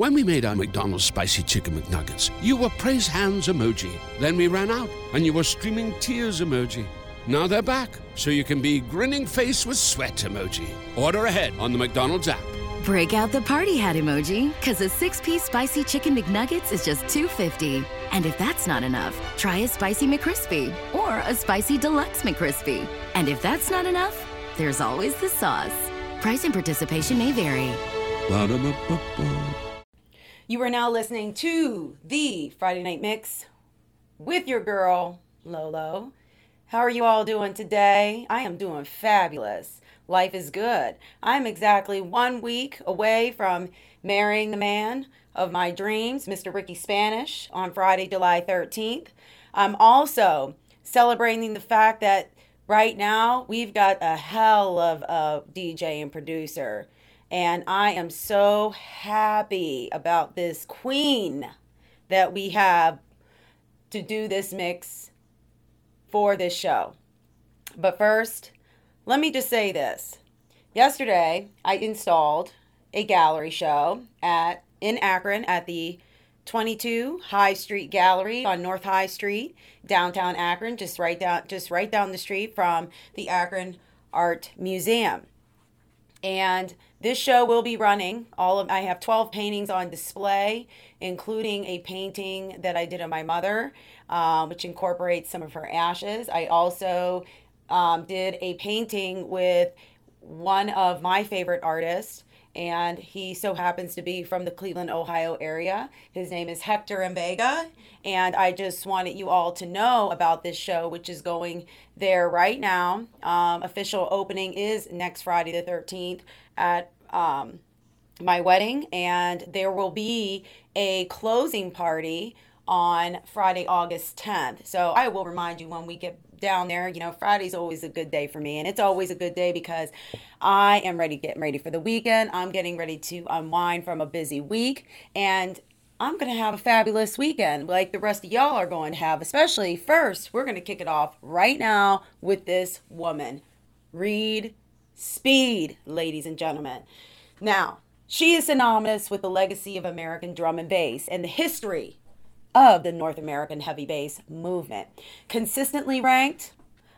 When we made our McDonald's Spicy Chicken McNuggets, you were praise hands emoji. Then we ran out, and you were streaming tears emoji. Now they're back, so you can be grinning face with sweat emoji. Order ahead on the McDonald's app. Break out the party hat emoji, because a 6-piece Spicy Chicken McNuggets is just $2.50. And if that's not enough, try a Spicy McCrispy or a Spicy Deluxe McCrispy. And if that's not enough, there's always the sauce. Price and participation may vary. You are now listening to the Friday Night Mix with your girl, Lolo. How are you all doing today? I am doing fabulous. Life is good. I'm exactly 1 week away from marrying the man of my dreams, Mr. Ricky Spanish, on Friday, July 13th. I'm also celebrating the fact that right now we've got a hell of a DJ and producer. And I am so happy about this queen that we have to do this mix for this show. But first, let me just say this. Yesterday, I installed a gallery show in Akron at the 22 High Street Gallery on North High Street, downtown Akron, just right down the street from the Akron Art Museum. And this show will be running. I have 12 paintings on display, including a painting that I did of my mother, which incorporates some of her ashes. I also did a painting with one of my favorite artists, and he so happens to be from the Cleveland, Ohio area. His name is Hector Mbega, and I just wanted you all to know about this show, which is going there right now. Official opening is next Friday the 13th at my wedding, and there will be a closing party on Friday, August 10th. So I will remind you when we get down there. You know, Friday's always a good day for me, and it's always a good day because I am getting ready for the weekend. I'm getting ready to unwind from a busy week, and I'm going to have a fabulous weekend like the rest of y'all are going to have, especially first. We're going to kick it off right now with this woman, Reid Speed, ladies and gentlemen. Now, she is synonymous with the legacy of American drum and bass and the history of the North American heavy bass movement. Consistently ranked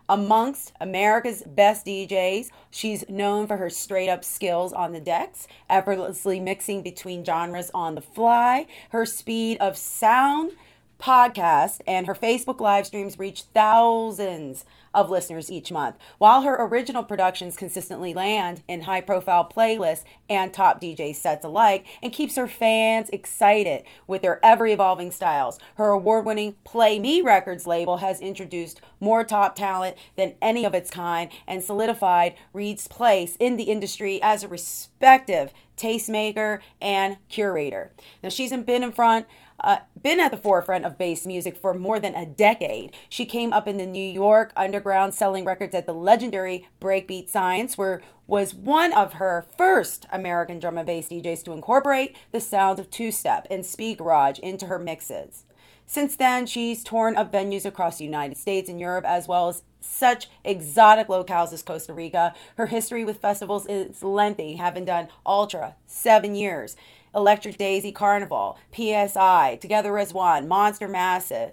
amongst America's best DJs, she's known for her straight-up skills on the decks, effortlessly mixing between genres on the fly. Her Speed of Sound podcast and her Facebook live streams reach thousands of listeners each month, while her original productions consistently land in high-profile playlists and top DJ sets alike, and keeps her fans excited with their ever-evolving styles. Her award-winning Play Me Records label has introduced more top talent than any of its kind and solidified Reid's place in the industry as a respected tastemaker and curator. Now, she's been at the forefront of bass music for more than a decade. She came up in the New York underground, selling records at the legendary Breakbeat Science, where was one of her first American drum and bass DJs to incorporate the sound of two-step and speed garage into her mixes. Since then, she's torn up venues across the United States and Europe, as well as such exotic locales as Costa Rica. Her history with festivals is lengthy, having done Ultra, 7 years, Electric Daisy Carnival, PSI, Together as One, Monster Massive,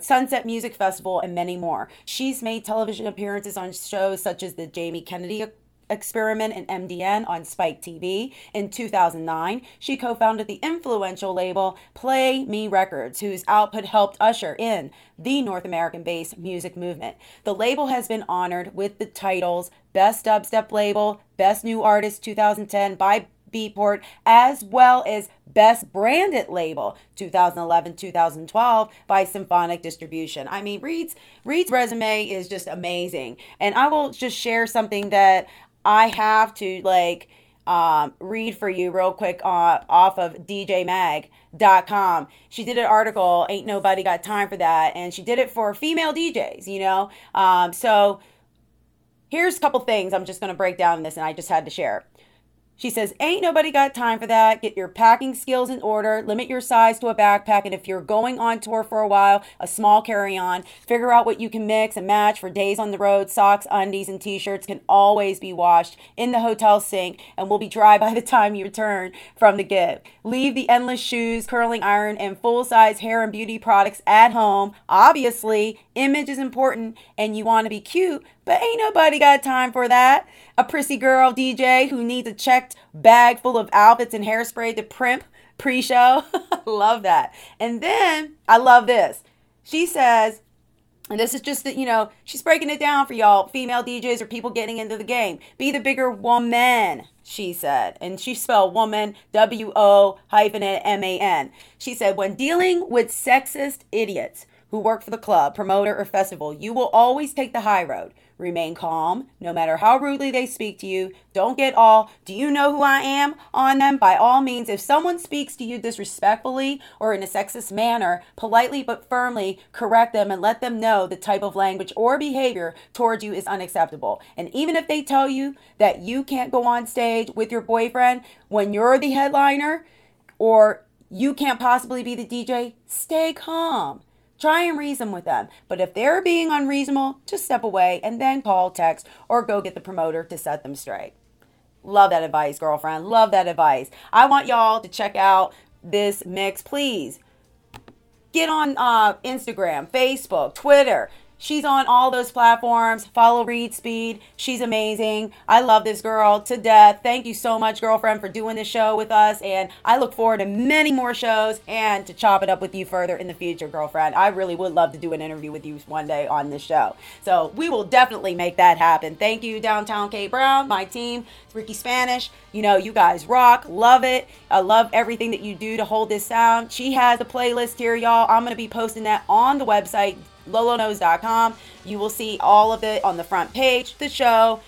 Sunset Music Festival, and many more. She's made television appearances on shows such as the Jamie Kennedy Experiment and MDN on Spike TV. In 2009, she co-founded the influential label Play Me Records, whose output helped usher in the North American bass music movement. The label has been honored with the titles Best Dubstep Label, Best New Artist 2010 by Beatport, as well as Best Branded Label 2011-2012 by Symphonic Distribution. I mean, Reid's resume is just amazing, and I will just share something that I have to read for you real quick off of DJMag.com. She did an article, Ain't Nobody Got Time for That, and she did it for female DJs, so here's a couple things I'm just going to break down in this, and I just had to share. She says, ain't nobody got time for that. Get your packing skills in order. Limit your size to a backpack. And if you're going on tour for a while, a small carry-on. Figure out what you can mix and match for days on the road. Socks, undies, and t-shirts can always be washed in the hotel sink and will be dry by the time you return from the gig. Leave the endless shoes, curling iron, and full-size hair and beauty products at home. Obviously, image is important and you want to be cute, but ain't nobody got time for that. A prissy girl DJ who needs a checked bag full of outfits and hairspray to primp pre-show. Love that. And then I love this. She says, and this is just that, you know, she's breaking it down for y'all, female DJs or people getting into the game. Be the bigger woman, she said. And she spelled woman, W-O-M-A-N. She said, when dealing with sexist idiots who work for the club, promoter, or festival, you will always take the high road. Remain calm, no matter how rudely they speak to you. Don't get all, do you know who I am, on them. By all means, if someone speaks to you disrespectfully or in a sexist manner, politely but firmly correct them and let them know the type of language or behavior towards you is unacceptable. And even if they tell you that you can't go on stage with your boyfriend when you're the headliner or you can't possibly be the DJ, stay calm. Try and reason with them. But if they're being unreasonable, just step away and then call, text, or go get the promoter to set them straight. Love that advice, girlfriend. Love that advice. I want y'all to check out this mix. Please get on Instagram, Facebook, Twitter. She's on all those platforms. Follow Reid Speed. She's amazing. I love this girl to death. Thank you so much, girlfriend, for doing this show with us. And I look forward to many more shows and to chop it up with you further in the future, girlfriend. I really would love to do an interview with you one day on this show. So we will definitely make that happen. Thank you, Downtown K Brown, my team, Ricky Spanish. You know, you guys rock. Love it. I love everything that you do to hold this sound. She has a playlist here, y'all. I'm going to be posting that on the website, lolonose.com. You will see all of it on the front page, the show,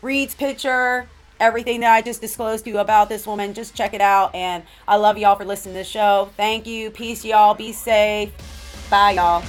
Reid's picture, everything that I just disclosed to you about this woman. Just check it out. And I love y'all for listening to the show. Thank you. Peace, y'all. Be safe. Bye, y'all.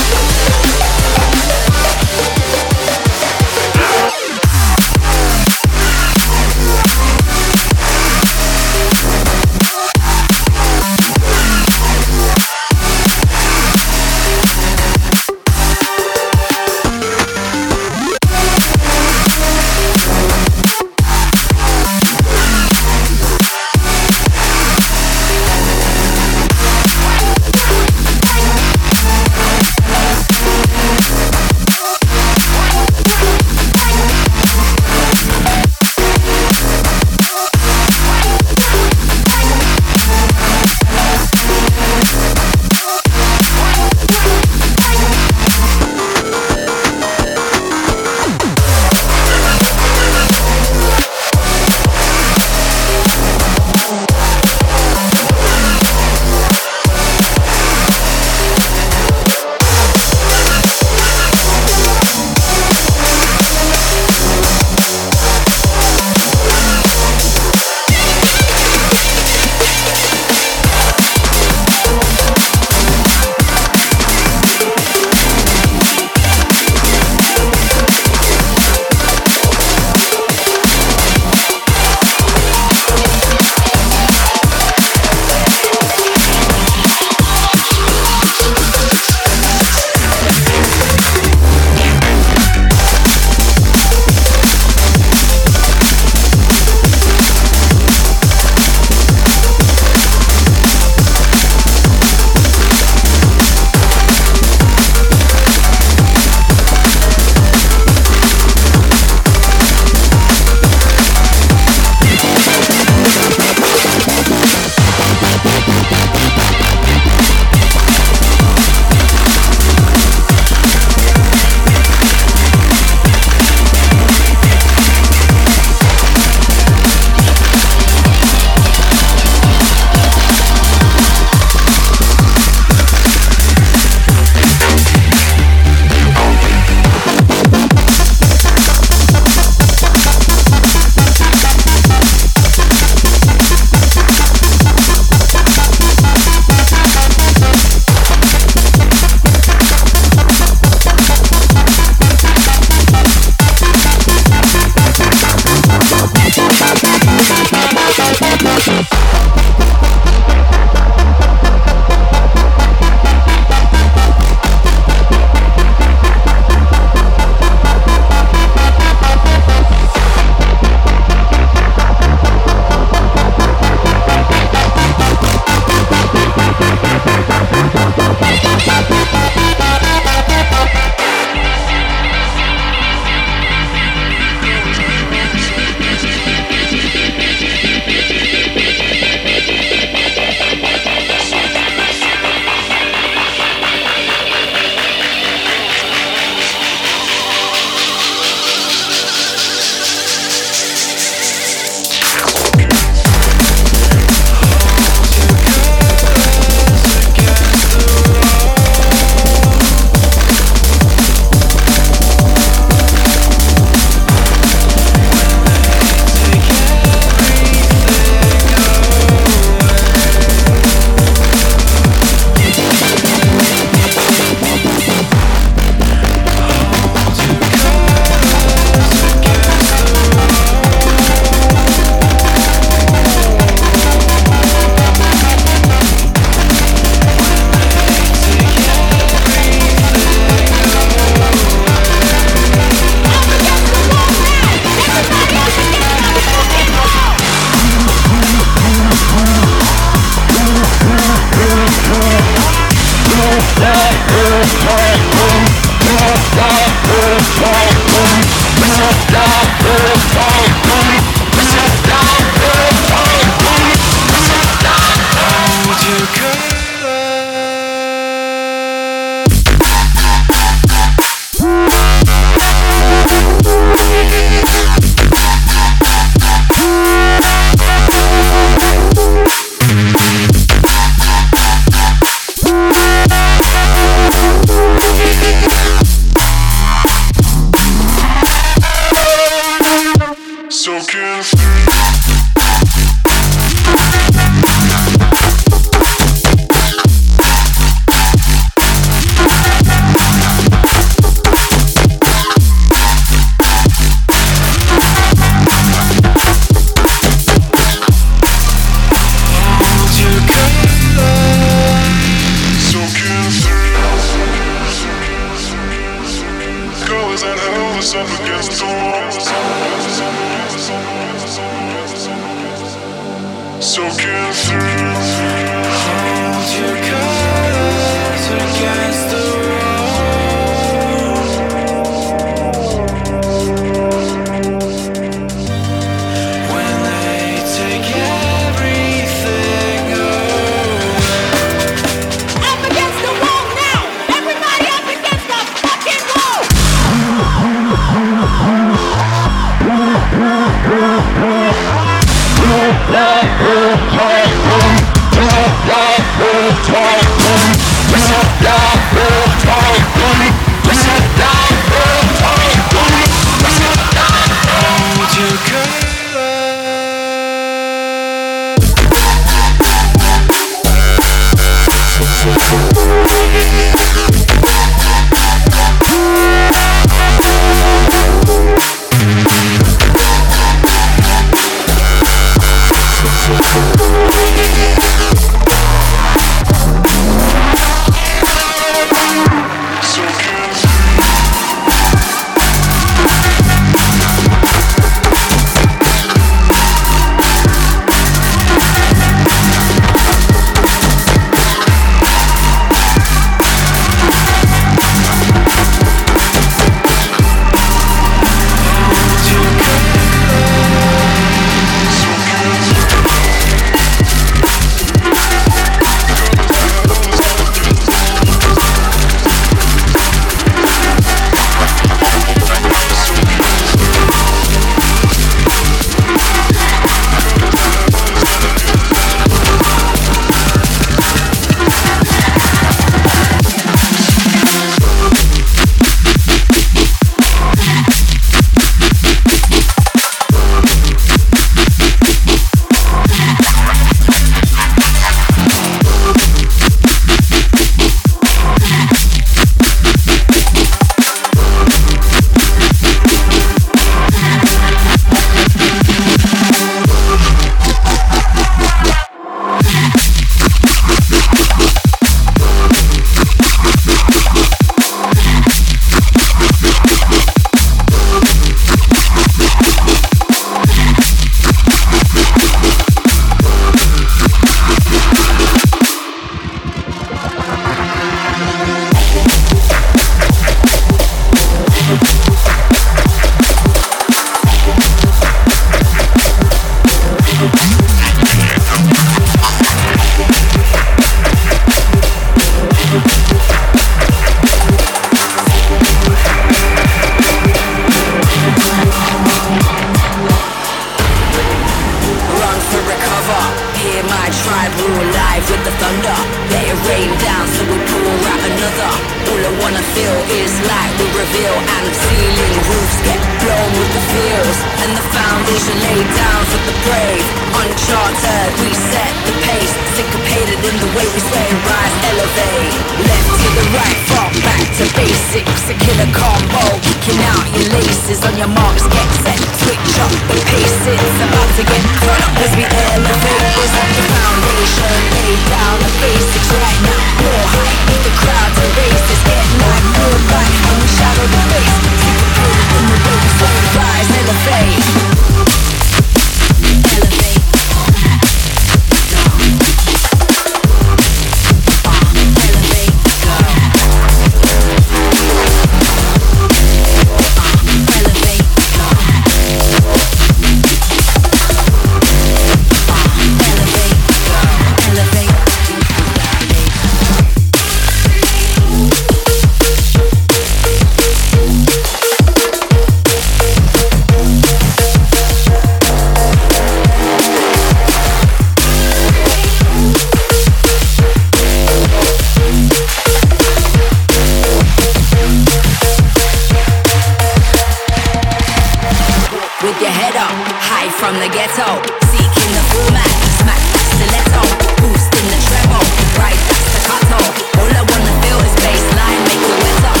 the ghetto, seeking the format, smack that stiletto, boosting the treble, right that's the staccato. All I wanna feel is bassline, make it wet up,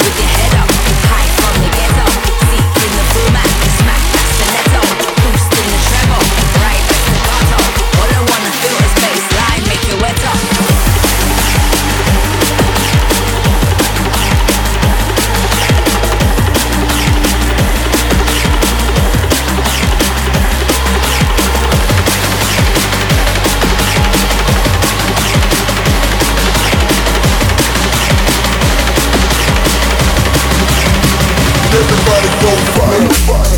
with your head up, high from the ghetto, seeking the format, smack that stiletto, boosting the treble, right that's the staccato. All I wanna feel is bassline, make it wet up. Everybody go fight.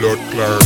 blood clot.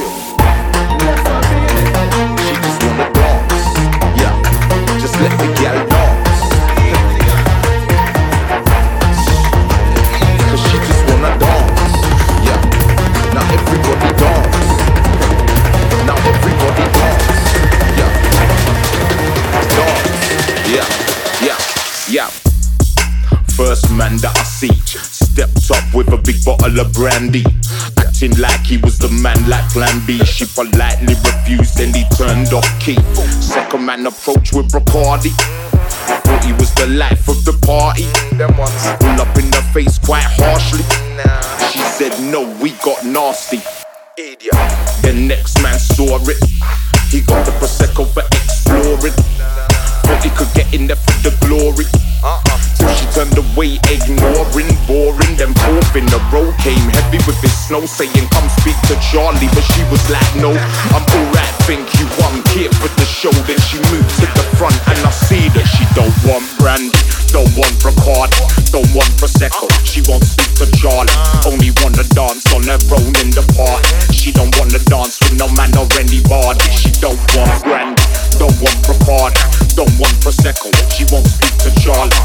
chill. Never been it. She just wanna dance. Yeah, just let the gal dance. Cause she just wanna dance. Yeah, now everybody dance. Now everybody dance. Yeah, dance. Yeah, yeah, yeah. First man that I see stepped up with a big bottle of brandy, acting like he was the man like Plan B. She politely refused and he turned off key. Second man approached with Bacardi, I thought he was the life of the party. Pull up in the face quite harshly, she said no, we got nasty. The next man saw it, he got the Prosecco for exploring. Thought he could get in there for the glory. She turned away, ignoring, boring. Then fourth in the row came heavy with his snow, saying come speak to Charlie, but she was like no, I'm alright, thank you, I'm here for the show. Then she moved to the front and I see that she don't want brandy, don't want Bacardi, don't want Prosecco. She won't speak to Charlie, only wanna dance on her own in the park. She don't wanna dance with no man or anybody. She don't want brandy, don't want Bacardi, don't want Prosecco. She won't speak to Charlie,